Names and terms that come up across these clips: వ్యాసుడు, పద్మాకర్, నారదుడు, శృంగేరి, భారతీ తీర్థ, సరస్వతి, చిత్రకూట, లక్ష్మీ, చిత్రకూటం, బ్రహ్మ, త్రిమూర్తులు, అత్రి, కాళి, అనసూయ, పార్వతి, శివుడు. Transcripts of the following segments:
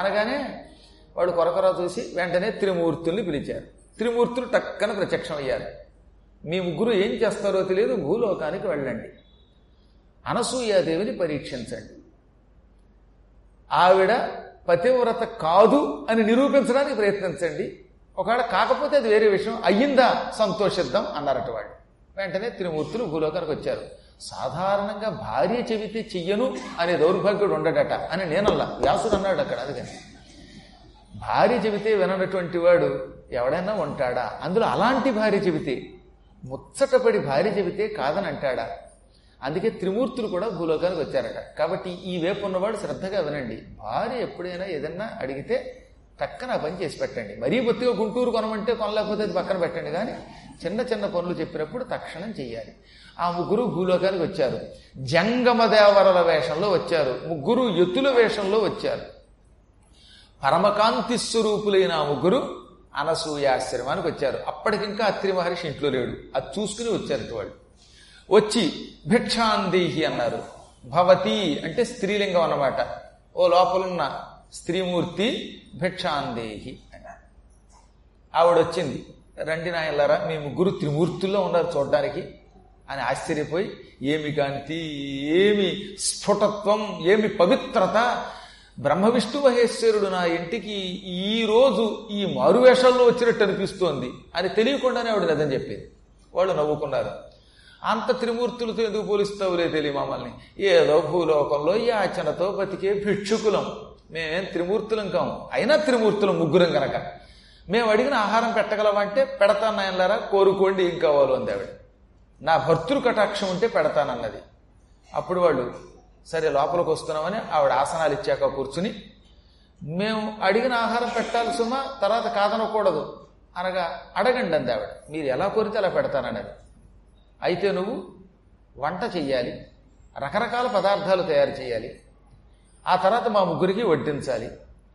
అనగానే వాడు కొరకొర చూసి వెంటనే త్రిమూర్తుల్ని పిలిచారు. త్రిమూర్తులు టక్కన ప్రత్యక్షం అయ్యారు. మీ ముగ్గురు ఏం చేస్తారో తెలియదు, భూలోకానికి వెళ్ళండి, అనసూయాదేవిని పరీక్షించండి, ఆవిడ పతివ్రత కాదు అని నిరూపించడానికి ప్రయత్నించండి, ఒకవేళ కాకపోతే అది వేరే విషయం, అయ్యిందా సంతోషిద్దాం అన్నారట వాళ్ళు. వెంటనే త్రిమూర్తులు భూలోకానికి వచ్చారు. సాధారణంగా భార్య చెబితే చెయ్యను అనే దౌర్భాగ్యుడు ఉండడట అని నేనల్లా, వ్యాసుడు అన్నాడు అక్కడ. అందుకని భార్య చెబితే విననటువంటి వాడు ఎవడైనా ఉంటాడా? అందులో అలాంటి భార్య చెబితే, ముచ్చటపడి భార్య చెబితే కాదని అంటాడా? అందుకే త్రిమూర్తులు కూడా భూలోకానికి వచ్చారట. కాబట్టి ఈ వేపు ఉన్నవాడు శ్రద్ధగా వినండి. భార్య ఎప్పుడైనా ఏదన్నా అడిగితే టక్కన ఆ పని చేసి పెట్టండి. మరీ బొత్తిగా గుంటూరు కొనమంటే కొనలేకపోతే అది పక్కన పెట్టండి, కానీ చిన్న చిన్న పనులు చెప్పినప్పుడు తక్షణం చెయ్యాలి. ఆ ముగ్గురు భూలోకానికి వచ్చారు. జంగమదేవరల వేషంలో వచ్చారు, ముగ్గురు ఎత్తుల వేషంలో వచ్చారు. పరమకాంతి స్వరూపులైన ఆ ముగ్గురు అనసూయాశ్రమానికి వచ్చారు. అప్పటికింకా అత్రి మహర్షి ఇంట్లో లేడు, అది చూసుకుని వచ్చారు. వాళ్ళు వచ్చి భిక్షాందేహి అన్నారు. భవతి అంటే స్త్రీలింగం అన్నమాట. ఓ లోపలున్న స్త్రీమూర్తి భిక్షాందేహి అన్నారు. ఆవిడొచ్చింది. రండి నాయనలారా, మీ ముగ్గురు త్రిమూర్తుల్లో ఉన్నారు చూడడానికి అని ఆశ్చర్యపోయి, ఏమి కాంతి, ఏమి స్ఫుటత్వం, ఏమి పవిత్రత, బ్రహ్మ విష్ణు మహేశ్వరుడు నా ఇంటికి ఈరోజు ఈ మారువేషాల్లో వచ్చినట్టు అనిపిస్తోంది అని తెలియకుండానే ఆవిడ నిజం చెప్పింది. వాళ్ళు నవ్వుకున్నారు. అంత త్రిమూర్తులతో ఎందుకు పోలిస్తావులే తెలియ మమ్మల్ని, ఏదో భూలోకంలో యాచనతో బతికే భిక్షుకులం, మేమేం త్రిమూర్తులం కాము, అయినా త్రిమూర్తులం ముగ్గురం గనక మేము అడిగిన ఆహారం పెట్టగలవంటే పెడతానయనలారా, కోరుకోండి ఏం కావాలో అంది ఆవిడ. నా భర్తృ కటాక్షం ఉంటే పెడతానన్నది. అప్పుడు వాళ్ళు సరే లోపలికి వస్తున్నామని ఆవిడ ఆసనాలు ఇచ్చాక కూర్చుని, మేము అడిగిన ఆహారం పెట్టాలి సుమా, తర్వాత కాదనకూడదు అనగా అడగండి అంది ఆవిడ. మీరు ఎలా కోరితే అలా పెడతానన్నది. అయితే నువ్వు వంట చెయ్యాలి, రకరకాల పదార్థాలు తయారు చేయాలి, ఆ తర్వాత మా ముగ్గురికి వడ్డించాలి.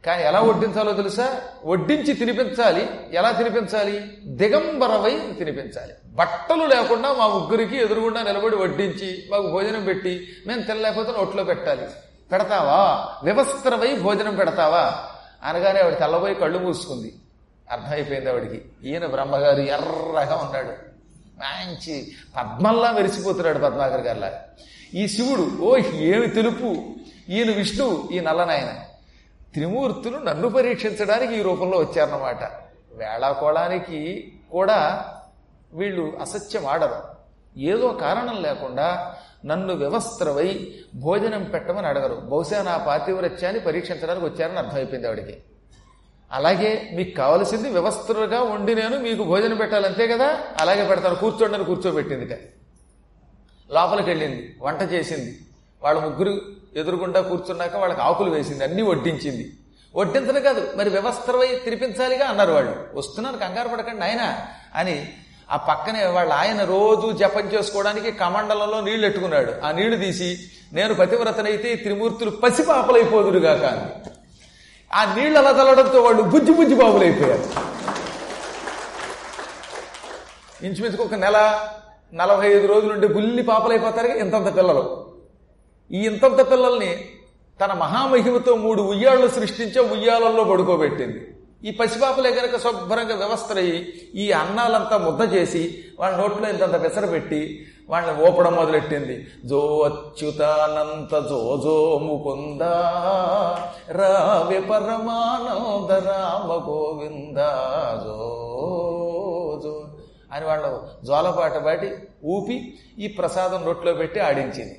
కానీ ఎలా వడ్డించాలో తెలుసా? వడ్డించి తినిపించాలి. ఎలా తినిపించాలి? దిగంబరవై తినిపించాలి. బట్టలు లేకుండా మా ముగ్గురికి ఎదురుగుండా నిలబడి వడ్డించి మాకు భోజనం పెట్టి మేము తెల్లలేకపోతే ఒట్లో పెట్టాలి. పెడతావా? వివస్త్రవై భోజనం పెడతావా అనగానే ఆవిడ తెల్లబోయి కళ్ళు మూసుకుంది. అర్థమైపోయింది ఆవిడికి, ఈయన బ్రహ్మగారు ఎర్రగా ఉన్నాడు, మంచి పద్మల్లా మెరిసిపోతున్నాడు, పద్మాకర్ గారిలా. ఈ శివుడు ఓ ఏమి తెలుపు, ఈయన విష్ణువు, ఈ నల్లనాయన. త్రిమూర్తులు నన్ను పరీక్షించడానికి ఈ రూపంలో వచ్చారన్నమాట. వేళాకోళానికి కూడా వీళ్ళు అసత్యం ఆడరు. ఏదో కారణం లేకుండా నన్ను వివస్త్రవై భోజనం పెట్టమని అడగరు. బహుశా నా పాతివ్రత్యాన్ని పరీక్షించడానికి వచ్చారని అర్థమైపోయింది ఆవిడికి. అలాగే మీకు కావలసింది వివస్త్రులుగా ఉండి నేను మీకు భోజనం పెట్టాలి, అంతే కదా, అలాగే పెడతాను, కూర్చోండి అని కూర్చోబెట్టిందిట. లోపలికి వెళ్ళింది, వంట చేసింది. వాళ్ళ ముగ్గురు ఎదురుగుండా కూర్చున్నాక వాళ్ళకి ఆకులు వేసింది, అన్నీ వడ్డించింది. వడ్డించడం కాదు మరి వివస్త్రవై తినిపించాలిగా అన్నారు వాళ్ళు. వస్తున్నారు, కంగారు పడకండి ఆయన అని. ఆ పక్కనే వాళ్ళ ఆయన రోజు జపం చేసుకోవడానికి కమండలంలో నీళ్లు ఎట్టుకున్నాడు. ఆ నీళ్లు తీసి, నేను పతివ్రతనైతే త్రిమూర్తులు పసిపాపలైపోదురుగా కాదు. ఆ నీళ్ళు అలా తల్లడంతో వాళ్ళు బుజ్జి బుజ్జి బాబులైపోయారు. ఇంచుమించుకు ఒక నెల 45 రోజులు ఉంటే బుల్లి పాపలైపోతారు, ఇంతంత పిల్లలు. ఈ ఇంతంత పిల్లల్ని తన మహామహిమతో 3 ఉయ్యాళ్ళు సృష్టించే ఉయ్యాలల్లో పడుకోబెట్టింది. ఈ పసిపాపలే కనుక శుభ్రంగా వ్యవస్థలయ్యి ఈ అన్నాలంతా ముద్ద చేసి వాళ్ళ నోట్లో ఇంతంత పెసరపెట్టి వాళ్ళని ఓపడం మొదలెట్టింది. జో అచ్యుతానంత జో జో ముకుంద రావి పరమానంద రామ గోవింద జో జో అని వాళ్ళు జోలపాట పాటి ఊపి ఈ ప్రసాదం నోట్లో పెట్టి ఆడించింది.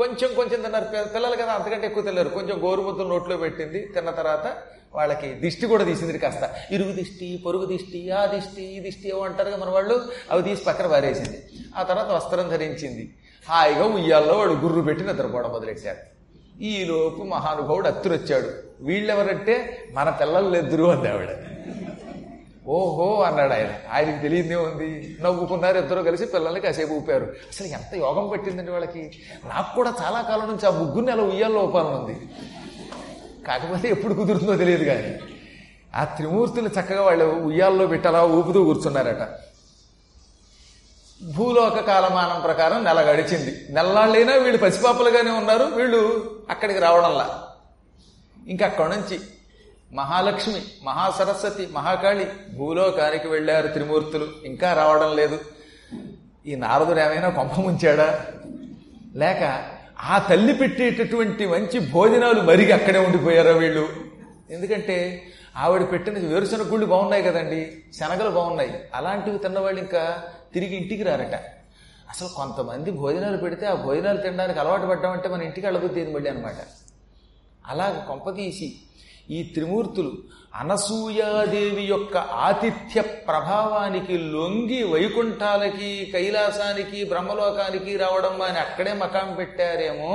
కొంచెం కొంచెం తిన్నారు పిల్లలు కదా, అంతకంటే ఎక్కువ తిన్నారు. కొంచెం గోరుముద్దలు నోట్లో పెట్టింది. తిన్న తర్వాత వాళ్ళకి దిష్టి కూడా తీసింది. కాస్త ఇరుగు దిష్టి, పొరుగు దిష్టి, ఆ దిష్టి, ఈ దిష్టి ఏమో అంటారుగా మన వాళ్ళు, అవి తీసి పక్కన పారేసింది. ఆ తర్వాత వస్త్రం ధరించింది. హాయిగా ఉయ్యాల్లో వాడు గుర్రు పెట్టి నిద్రపోవడం మొదలెట్టారు. ఈలోపు మహానుభావుడు అత్తురొచ్చాడు. వీళ్ళెవరంటే మన పిల్లలెద్దరు అంది ఆవిడ. ఓహో అన్నాడు ఆయన. ఆయనకి తెలియదే ఉంది. నవ్వుకున్నారు ఇద్దరు కలిసి, పిల్లల్ని కాసేపు ఊపారు. అసలు ఎంత యోగం పట్టిందండి వాళ్ళకి. నాకు కూడా చాలా కాలం నుంచి ఆ ముగ్గురిని అలా ఉయ్యాల్లో ఊపాలని ఉంది, కాకపోతే ఎప్పుడు కుదురుతుందో తెలియదు. కానీ ఆ త్రిమూర్తులు చక్కగా వాళ్ళు ఉయ్యాల్లో పెట్టాలా ఊపుతూ కూర్చున్నారట. భూలోక కాలమానం ప్రకారం నెల గడిచింది. నెలలాళ్ళైనా వీళ్ళు పసిపాపలుగానే ఉన్నారు. వీళ్ళు అక్కడికి రావడంలా. ఇంకా అక్కడి నుంచి మహాలక్ష్మి, మహాసరస్వతి, మహాకాళి భూలోకానికి వెళ్ళారు త్రిమూర్తులు, ఇంకా రావడం లేదు. ఈ నారదుడు ఏమైనా కొంప ముంచాడా, లేక ఆ తల్లి పెట్టేటటువంటి మంచి భోజనాలు మరిగి అక్కడే ఉండిపోయారా వీళ్ళు? ఎందుకంటే ఆవిడ పెట్టిన వేరుశనగ గుళ్ళు బాగున్నాయి కదండి, శనగలు బాగున్నాయి, అలాంటివి తిన్నవాళ్ళు ఇంకా తిరిగి ఇంటికి రారట. అసలు కొంతమంది భోజనాలు పెడితే ఆ భోజనాలు తినడానికి అలవాటు పడ్డామంటే మన ఇంటికి అడగొద్దేది మళ్ళీ అనమాట. అలాగ కొంపదీసి ఈ త్రిమూర్తులు అనసూయాదేవి యొక్క ఆతిథ్య ప్రభావానికి లొంగి వైకుంఠాలకి, కైలాసానికి, బ్రహ్మలోకానికి రావడం అని అక్కడే మకాం పెట్టారేమో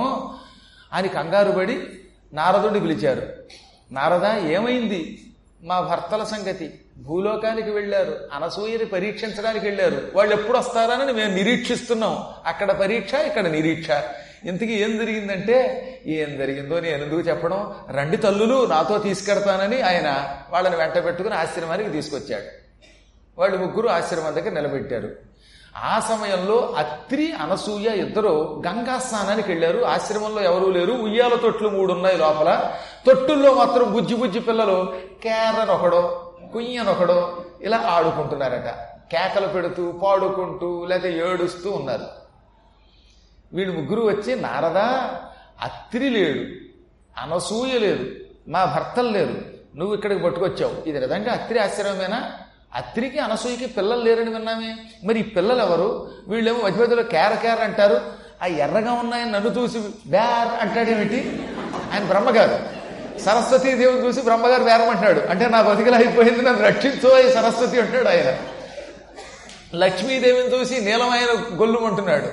అని కంగారు పడి నారదుడిని పిలిచారు. నారద, ఏమైంది? మా భర్తల సంగతి, భూలోకానికి వెళ్ళారు, అనసూయని పరీక్షించడానికి వెళ్ళారు, వాళ్ళు ఎప్పుడు వస్తారని మేము నిరీక్షిస్తున్నాం, అక్కడ పరీక్ష ఇక్కడ నిరీక్ష. ఇంతకీ ఏం జరిగిందంటే, ఏం జరిగిందో నేను ఎందుకు చెప్పడం, రండి తల్లులు నాతో తీసుకెడతానని ఆయన వాళ్ళని వెంట పెట్టుకుని ఆశ్రమానికి తీసుకొచ్చాడు. వాళ్ళు ముగ్గురు ఆశ్రమం దగ్గర నిలబెట్టారు. ఆ సమయంలో అత్రి, అనసూయ ఇద్దరు గంగా స్నానానికి వెళ్ళారు. ఆశ్రమంలో ఎవరూ లేరు, ఉయ్యాల తొట్లు 3 ఉన్నాయి లోపల. తొట్టుల్లో మాత్రం బుజ్జి బుజ్జి పిల్లలు కేరనొకడో కుయ్యనొకడో ఇలా ఆడుకుంటున్నారట. కేకలు పెడుతూ పాడుకుంటూ లేదా ఏడుస్తూ ఉన్నారు. వీళ్ళు ముగ్గురు వచ్చి, నారదా, అత్రి లేడు, అనసూయ లేదు, మా భర్తలు లేరు, నువ్వు ఇక్కడికి పట్టుకొచ్చావు, ఇది నిజంగా అత్రి ఆశ్రమమేనా? అత్రికి అనసూయకి పిల్లలు లేరని విన్నామే, మరి ఈ పిల్లలు ఎవరు? వీళ్ళేమో మధ్య మధ్యలో కేర కేర అంటారు. ఆ ఎర్రగా ఉన్నాయని నన్ను చూసి బేర్ అంటాడేమిటి? ఆయన బ్రహ్మగారు, సరస్వతీదేవిని చూసి బ్రహ్మగారు బేరమంటున్నాడు అంటే నా బతికలా అయిపోయింది, నన్ను రక్షించు అయి సరస్వతి అంటున్నాడు ఆయన. లక్ష్మీదేవిని చూసి నీలం ఆయన గొల్లుమంటున్నాడు.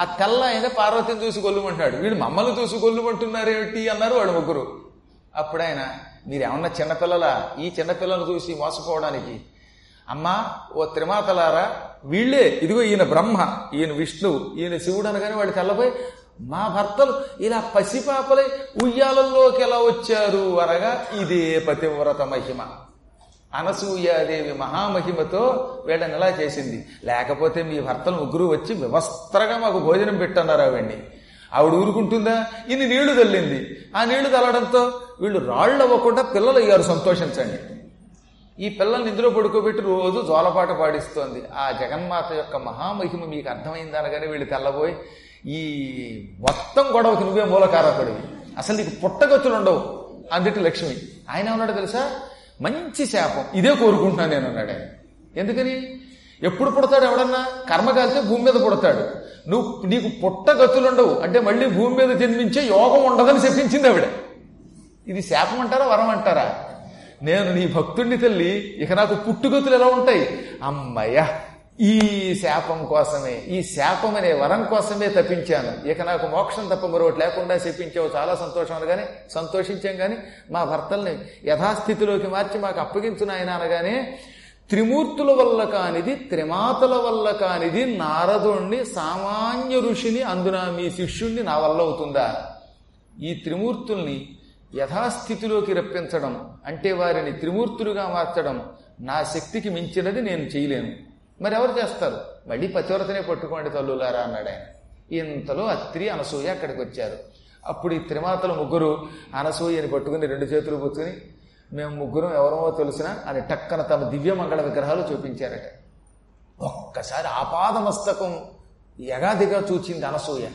ఆ తెల్ల ఆయన పార్వతిని చూసి గొల్లుమంటున్నాడు. వీడు మమ్మల్ని చూసి గొల్లుమంటున్నారేమిటి అన్నారు వాడు ముగ్గురు. అప్పుడు ఆయన, మీరేమన్నా చిన్నపిల్లలా ఈ చిన్నపిల్లలను చూసి మోసపోవడానికి? అమ్మా ఓ త్రిమాతలారా, వీళ్ళే, ఇదిగో ఈయన బ్రహ్మ, ఈయన విష్ణువు, ఈయన శివుడు అనగానే వాడు తెల్లపోయి, మా భర్తలు ఇలా పసిపాపలై ఉయ్యాలల్లోకి ఎలా వచ్చారు అనగా ఇదే పతివ్రత మహిమ. అనసూయాదేవి మహామహిమతో వీళ్ళని ఎలా చేసింది. లేకపోతే మీ భర్తలు ముగ్గురు వచ్చి వివస్త్రగా మాకు భోజనం పెట్టన్నారు ఆవిడ్ని, ఆవిడ ఊరుకుంటుందా? ఇన్ని నీళ్లు తల్లింది, ఆ నీళ్లు తల్లడంతో వీళ్ళు రాళ్ళు అవ్వకుండా పిల్లలు అయ్యారు, సంతోషించండి. ఈ పిల్లల్ని ఇందులో పడుకోబెట్టి రోజు జోలపాట పాడిస్తోంది. ఆ జగన్మాత యొక్క మహామహిమ మీకు అర్థమైందనగానే వీళ్ళు తెల్లబోయి, ఈ మొత్తం గొడవకి నువ్వే మూలకారకుడివి, అసలు నీకు పుట్టగొచ్చులు ఉండవు అందుటి లక్ష్మి. ఆయన ఏమన్నాడు తెలుసా, మంచి శాపం, ఇదే కోరుకుంటున్నాను నేను అన్నాడు ఆయన. ఎందుకని? ఎప్పుడు పుడతాడు ఎవడన్నా? కర్మ కాలితే భూమి మీద పుడతాడు, నీకు పుట్టగతులుండవు, అంటే మళ్ళీ భూమి మీద జన్మించే యోగం ఉండదని చెప్పించింది ఆవిడ. ఇది శాపం అంటారా వరం అంటారా? నేను నీ భక్తుడిని తల్లి, ఇక నాకు పుట్టుగతులు ఎలా ఉంటాయి? అమ్మయ్య, ఈ శాపం కోసమే, ఈ శాపం అనే వరం కోసమే తప్పించాను, ఇక నాకు మోక్షం తప్ప మరొకటి లేకుండా చెప్పించావు, చాలా సంతోషం అనగానే సంతోషించాం. కానీ మా భర్తల్ని యథాస్థితిలోకి మార్చి మాకు అప్పగించిన ఆయన అనగానే, త్రిమూర్తుల వల్ల కానిది, త్రిమాతల వల్ల కానిది, నారదుణ్ణి, సామాన్య ఋషిని, అందున మీ శిష్యుణ్ణి నా వల్ల అవుతుందా? ఈ త్రిమూర్తుల్ని యథాస్థితిలోకి రప్పించడం అంటే వారిని త్రిమూర్తులుగా మార్చడం నా శక్తికి మించినది నేను చేయలేను, మరెవరు చేస్తారు? మళ్ళీ పతివ్రతనే పట్టుకోండి తల్లులారా అన్నాడు ఆయన. ఇంతలో అత్రి, అనసూయ అక్కడికి వచ్చారు. అప్పుడు ఈ త్రిమాతలు ముగ్గురు అనసూయని పట్టుకుని 2 చేతులు పుచ్చుకుని, మేము ముగ్గురం ఎవరమో తెలిసినా అని టక్కన తమ దివ్యమంగళ విగ్రహాలు చూపించారట. ఒక్కసారి ఆపాదమస్తకం యగాదిగా చూచింది అనసూయ.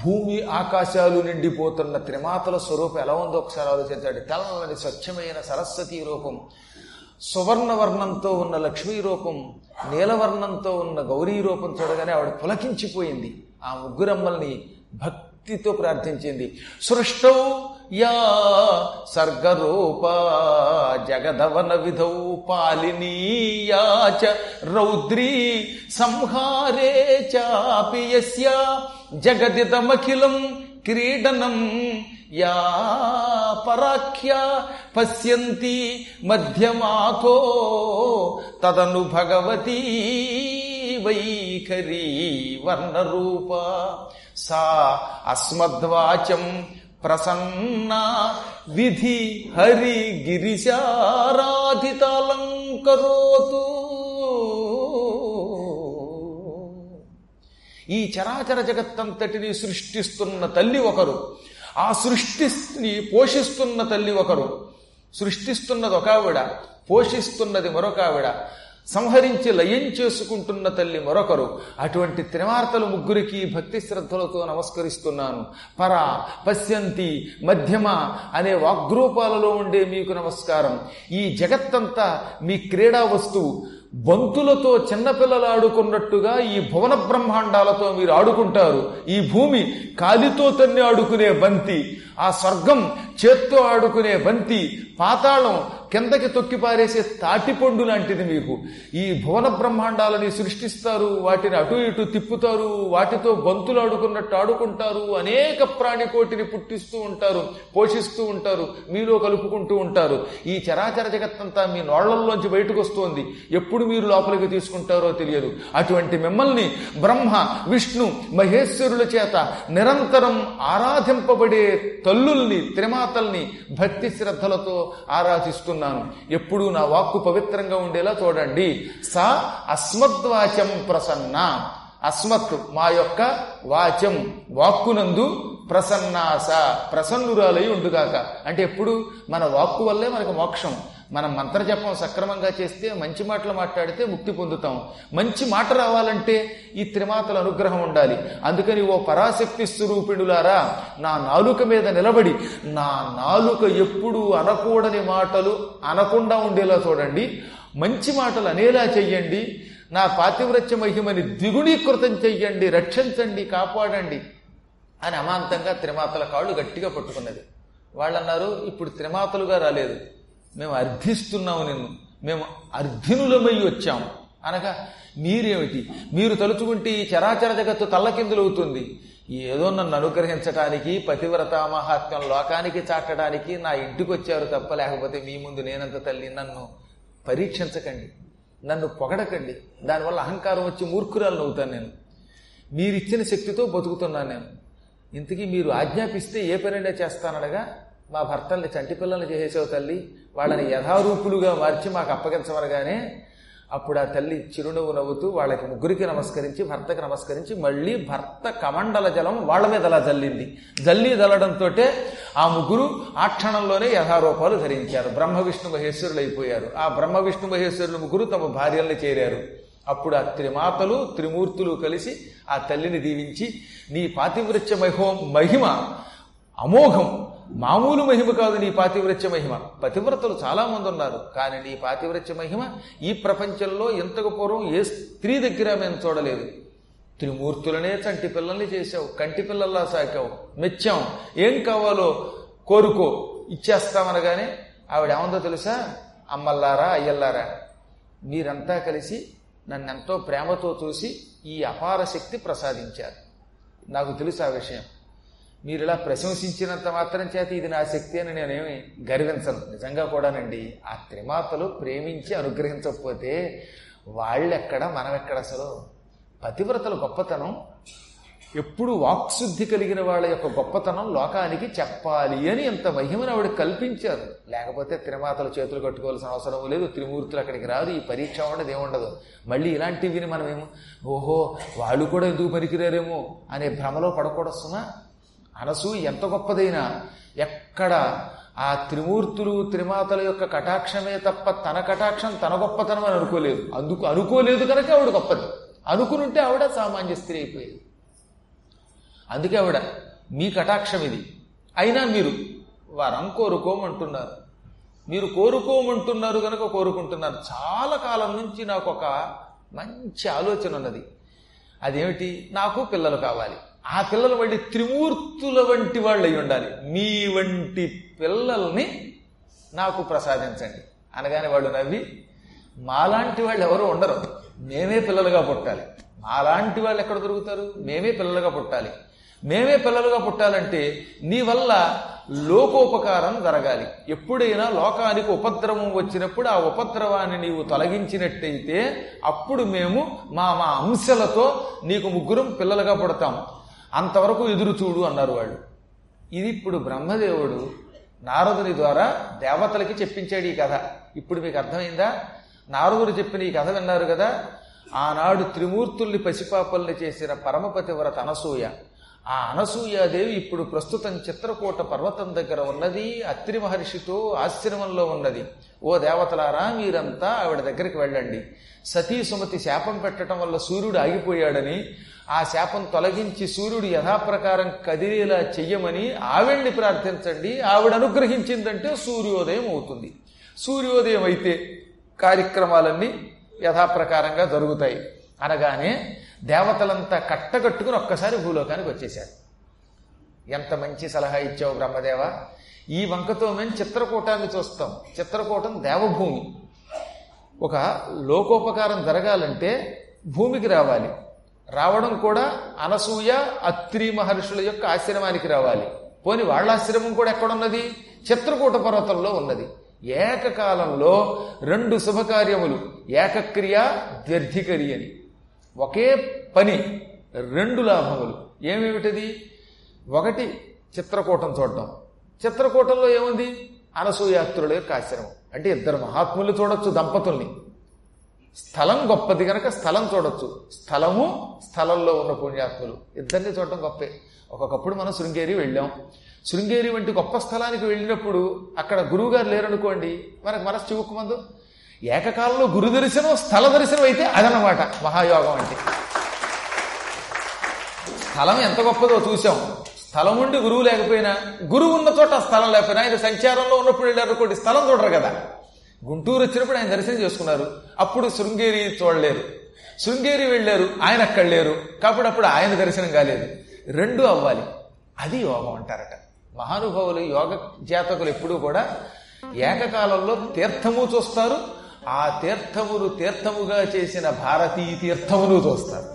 భూమి ఆకాశాలు నిండిపోతున్న త్రిమాతల స్వరూపం ఎలా ఉందో ఒకసారి ఆలోచించాడు. తెల్లని స్వచ్ఛమైన సరస్వతీ రూపం, సువర్ణవర్ణంతో ఉన్న లక్ష్మీ రూపం, నీలవర్ణంతో ఉన్న గౌరీ రూపం చూడగానే ఆవిడ పులకించిపోయింది. ఆ ముగ్గురమ్మల్ని భక్తితో ప్రార్థించింది. సృష్టౌ యా సర్గరూపా జగదవన విధౌ పాలినీయా చ రౌద్రీ సంహారే చాపి యస్యా జగదిదమఖిలం క్రీడనం యా పరాఖ్యా పశ్యంతి మధ్యమాతో తదను భగవతీ వైఖరీ వర్ణరూపా సా అస్మద్వాచం ప్రసన్నా విధి హరి గిరిశారాధితాలంకరోతు. ఈ చరాచర జగత్తంతటిని సృష్టిస్తున్న తల్లి ఒకరు, ఆ సృష్టిని పోషిస్తున్న తల్లి ఒకరు, సృష్టిస్తున్నది ఒక ఆవిడ, పోషిస్తున్నది మరొక ఆవిడ, సంహరించి లయం చేసుకుంటున్న తల్లి మరొకరు. అటువంటి త్రిమార్తలు ముగ్గురికి భక్తి శ్రద్ధలతో నమస్కరిస్తున్నాను. పర, పశ్యంతి, మధ్యమ అనే వాగ్రూపాలలో ఉండే మీకు నమస్కారం. ఈ జగత్తంతా మీ క్రీడా వస్తువు. బంతులతో చిన్నపిల్లలు ఆడుకున్నట్టుగా ఈ భువన బ్రహ్మాండాలతో మీరు ఆడుకుంటారు. ఈ భూమి కాలితో తన్ని ఆడుకునే బంతి, ఆ స్వర్గం చేత్తో ఆడుకునే బంతి, పాతాళం కిందకి తొక్కి పారేసే తాటిపండు లాంటిది మీకు. ఈ భువన బ్రహ్మాండాలని సృష్టిస్తారు, వాటిని అటు ఇటు తిప్పుతారు, వాటితో బంతులు ఆడుకున్నట్టు ఆడుకుంటారు, అనేక ప్రాణికోటిని పుట్టిస్తూ ఉంటారు, పోషిస్తూ ఉంటారు, మీలో కలుపుకుంటూ ఉంటారు. ఈ చరాచర జగత్తంతా మీ నోళ్లలోంచి బయటకు వస్తోంది. ఎప్పుడు మీరు లోపలికి తీసుకుంటారో తెలియదు. అటువంటి మిమ్మల్ని బ్రహ్మ, విష్ణు, మహేశ్వరుల చేత నిరంతరం ఆరాధింపబడే తల్లుల్ని, త్రిమాతల్ని భక్తి శ్రద్ధలతో ఆరాధిస్తున్నారు. ఎప్పుడు నా వాక్కు పవిత్రంగా ఉండేలా చూడండి. సా అస్మద్వాచం ప్రసన్న, అస్మత్ మా యొక్క, వాచం వాక్కునందు, ప్రసన్నాస ప్రసన్నురాలై ఉండుగాక. అంటే ఎప్పుడు మన వాక్కు వల్లే మనకు మోక్షం. మనం మంత్రజపం సక్రమంగా చేస్తే, మంచి మాటలు మాట్లాడితే ముక్తి పొందుతాం. మంచి మాట రావాలంటే ఈ త్రిమాతల అనుగ్రహం ఉండాలి. అందుకని ఓ పరాశక్తి స్వరూపిణులారా, నా నాలుక మీద నిలబడి నా నాలుక ఎప్పుడూ అనకూడని మాటలు అనకుండా ఉండేలా చూడండి, మంచి మాటలు అనేలా చెయ్యండి, నా పాతివ్రత్య మహిమని ద్విగుణీకృతం చెయ్యండి, రక్షించండి, కాపాడండి అని అమాంతంగా త్రిమాతల కాళ్ళు గట్టిగా పట్టుకున్నది. వాళ్ళన్నారు, ఇప్పుడు త్రిమాతలుగా రాలేదు, మేము అర్థిస్తున్నాము నిన్ను, మేము అర్థినులమై వచ్చాము అనగా, మీరేమిటి, మీరు తలుచుకుంటే ఈ చరాచర జగత్తు తల్లకిందులవుతుంది, ఏదో నన్ను అనుగ్రహించడానికి, పతివ్రత మహాత్మ్యం లోకానికి చాటడానికి నా ఇంటికి వచ్చారు తప్ప, లేకపోతే మీ ముందు నేనంత తల్లి, నన్ను పరీక్షించకండి, నన్ను పొగడకండి, దానివల్ల అహంకారం వచ్చి మూర్ఖురాలను అవుతాను నేను, మీరిచ్చిన శక్తితో బతుకుతున్నాను నేను. ఇంతకీ మీరు ఆజ్ఞాపిస్తే ఏ పనైనా చేస్తానడగా, మా భర్తల్ని చంటి పిల్లల్ని చేసేసావు తల్లి, వాళ్ళని యథారూపులుగా మార్చి మాకు అప్పగించమనగానే, అప్పుడు ఆ తల్లి చిరునవ్వు నవ్వుతూ వాళ్ళకి ముగ్గురికి నమస్కరించి, భర్తకి నమస్కరించి, మళ్ళీ భర్త కమండల జలం వాళ్ళ మీద అలా జల్లింది. జల్లడంతో ఆ ముగ్గురు ఆ క్షణంలోనే యథారూపాలు ధరించారు, బ్రహ్మ, విష్ణు, మహేశ్వరులు అయిపోయారు. ఆ బ్రహ్మ, విష్ణు, మహేశ్వరులు ముగ్గురు తమ భార్యల్ని చేరారు. అప్పుడు ఆ త్రిమాతలు, త్రిమూర్తులు కలిసి ఆ తల్లిని దీవించి, నీ పాతివ్రత్య మహిమ అమోఘం, మామూలు మహిమ కాదు నీ పాతివ్రత్య మహిమ. పతివ్రతలు చాలామంది ఉన్నారు, కానీ నీ పాతివ్రత్య మహిమ ఈ ప్రపంచంలో ఇంతకు పూర్వం ఏ స్త్రీ దగ్గర మేము చూడలేదు. త్రిమూర్తులనే చంటి పిల్లల్ని చేశావు, కంటి పిల్లల్లా సాకావు, మెచ్చాం, ఏం కావాలో కోరుకో ఇచ్చేస్తామనగానే ఆవిడేమందో తెలుసా, అమ్మల్లారా, అయ్యల్లారా, మీరంతా కలిసి నన్నెంతో ప్రేమతో చూసి ఈ అపార శక్తి ప్రసాదించారు, నాకు తెలుసు ఆ విషయం, మీరు ఇలా ప్రశంసించినంత మాత్రం చేత ఇది నా శక్తి అని నేనేమి గర్వించను. నిజంగా కూడానండి, ఆ త్రిమాతలు ప్రేమించి అనుగ్రహించకపోతే వాళ్ళెక్కడ, మనం ఎక్కడ అసలు. పతివ్రతల గొప్పతనం, ఎప్పుడు వాక్శుద్ధి కలిగిన వాళ్ళ యొక్క గొప్పతనం లోకానికి చెప్పాలి అని ఎంత మహిమను ఆవిడ కల్పించారు. లేకపోతే త్రిమాతలు చేతులు కట్టుకోవాల్సిన అవసరం లేదు, త్రిమూర్తులు అక్కడికి రాదు, ఈ పరీక్ష ఉండదు, ఏముండదు. మళ్ళీ ఇలాంటివి మనమేమో, ఓహో వాళ్ళు కూడా ఎందుకు పనికిరారేమో అనే భ్రమలో పడకూడస్తున్నా. అనసూయ ఎంత గొప్పదైనా ఎక్కడ ఆ త్రిమూర్తులు, త్రిమాతల యొక్క కటాక్షమే తప్ప తన కటాక్షం, తన గొప్పతనం అని అనుకోలేదు. అనుకోలేదు కనుక ఆవిడ గొప్పది. అనుకునుంటే ఆవిడ సామాన్య స్త్రీ అయిపోయేది. అందుకే ఆవిడ, మీ కటాక్షం ఇది, అయినా మీరు వరం కోరుకోమంటున్నారు, మీరు కోరుకోమంటున్నారు కనుక కోరుకుంటున్నారు. చాలా కాలం నుంచి నాకు ఒక మంచి ఆలోచన ఉన్నది, అదేమిటి, నాకు పిల్లలు కావాలి, ఆ పిల్లల వంటి త్రిమూర్తుల వంటి వాళ్ళు అయి ఉండాలి, మీ వంటి పిల్లల్ని నాకు ప్రసాదించండి అనగానే వాళ్ళు నవ్వి, మాలాంటి వాళ్ళు ఎవరు ఉండరు, మేమే పిల్లలుగా పుట్టాలి, మాలాంటి వాళ్ళు ఎక్కడ దొరుకుతారు, మేమే పిల్లలుగా పుట్టాలి, మేమే పిల్లలుగా పుట్టాలంటే నీ వల్ల లోకోపకారం జరగాలి. ఎప్పుడైనా లోకానికి ఉపద్రవం వచ్చినప్పుడు ఆ ఉపద్రవాన్ని నీవు తొలగించినట్టయితే అప్పుడు మేము మా మా అంశలతో నీకు ముగ్గురం పిల్లలుగా పుడతాము, అంతవరకు ఎదురు చూడు అన్నారు వాళ్ళు. ఇది ఇప్పుడు బ్రహ్మదేవుడు నారదుని ద్వారా దేవతలకి చెప్పించాడు ఈ కథ. ఇప్పుడు మీకు అర్థమైందా? నారదుడు చెప్పిన ఈ కథ విన్నారు కదా. ఆనాడు త్రిమూర్తుల్ని పసిపాపల్ని చేసిన పరమపతివ్రత అనసూయ, ఆ అనసూయాదేవి ఇప్పుడు ప్రస్తుతం చిత్రకూట పర్వతం దగ్గర ఉన్నది, అత్రి మహర్షితో ఆశ్రమంలో ఉన్నది. ఓ దేవతలారా, మీరంతా ఆవిడ దగ్గరికి వెళ్ళండి. సతీ సుమతి శాపం పెట్టడం వల్ల సూర్యుడు ఆగిపోయాడని, ఆ శాపం తొలగించి సూర్యుడు యథాప్రకారం కదిలేలా చెయ్యమని ఆవిడ్ని ప్రార్థించండి. ఆవిడ అనుగ్రహించిందంటే సూర్యోదయం అవుతుంది. సూర్యోదయం అయితే కార్యక్రమాలన్నీ యథాప్రకారంగా జరుగుతాయి. అనగానే దేవతలంతా కట్టగట్టుకుని ఒక్కసారి భూలోకానికి వచ్చేశారు. ఎంత మంచి సలహా ఇచ్చావు బ్రహ్మదేవ. ఈ వంకతో మేము చిత్రకూటాన్ని చూస్తాం. చిత్రకూటం దేవభూమి. ఒక లోకోపకారం జరగాలంటే భూమికి రావాలి. రావడం కూడా అనసూయ అత్రి మహర్షుల యొక్క ఆశ్రమానికి రావాలి. పోని వాళ్ళ ఆశ్రమం కూడా ఎక్కడున్నది? చిత్రకూట పర్వతంలో ఉన్నది. ఏకకాలంలో రెండు శుభకార్యములు, ఏకక్రియ ద్వ్యర్థికరి అని. ఒకే పని రెండు లాభములు. ఏమేమిటది? ఒకటి చిత్రకూటం చూడటం. చిత్రకూటంలో ఏముంది? అనసూయాత్రుల యొక్క ఆశ్రమం. అంటే ఇద్దరు మహాత్ములు చూడొచ్చు, దంపతుల్ని. స్థలం గొప్పది కనుక స్థలం చూడొచ్చు. స్థలము, స్థలంలో ఉన్న పుణ్యాత్ములు, ఇద్దరిని చూడటం గొప్పే. ఒకప్పుడు మనం శృంగేరి వెళ్ళాం. శృంగేరి వంటి గొప్ప స్థలానికి వెళ్ళినప్పుడు అక్కడ గురువుగారు లేరనుకోండి, మనకు మనసు చివుక్కుమందు. ఏకకాలంలో గురు దర్శనం, స్థల దర్శనం అయితే అదనమాట మహాయోగం అంటే. స్థలం ఎంత గొప్పదో చూసాం. స్థలం ఉండి గురువు లేకపోయినా, గురువు ఉన్న చోట స్థలం లేకపోయినా, ఆయన సంచారంలో ఉన్నప్పుడు వెళ్ళారనుకోండి స్థలం చూడరు కదా. గుంటూరు వచ్చినప్పుడు ఆయన దర్శనం చేసుకున్నారు, అప్పుడు శృంగేరి చూడలేరు. శృంగేరి వెళ్ళారు, ఆయన అక్కడ లేరు కాబట్టి అప్పుడు ఆయన దర్శనం కాలేదు. రెండు అవ్వాలి, అది యోగం అంటారట. మహానుభావులు, యోగ జాతకులు ఎప్పుడూ కూడా ఏకకాలంలో తీర్థము చూస్తారు, ఆ తీర్థమును తీర్థముగా చేసిన భారతీ తీర్థమును చూస్తారు.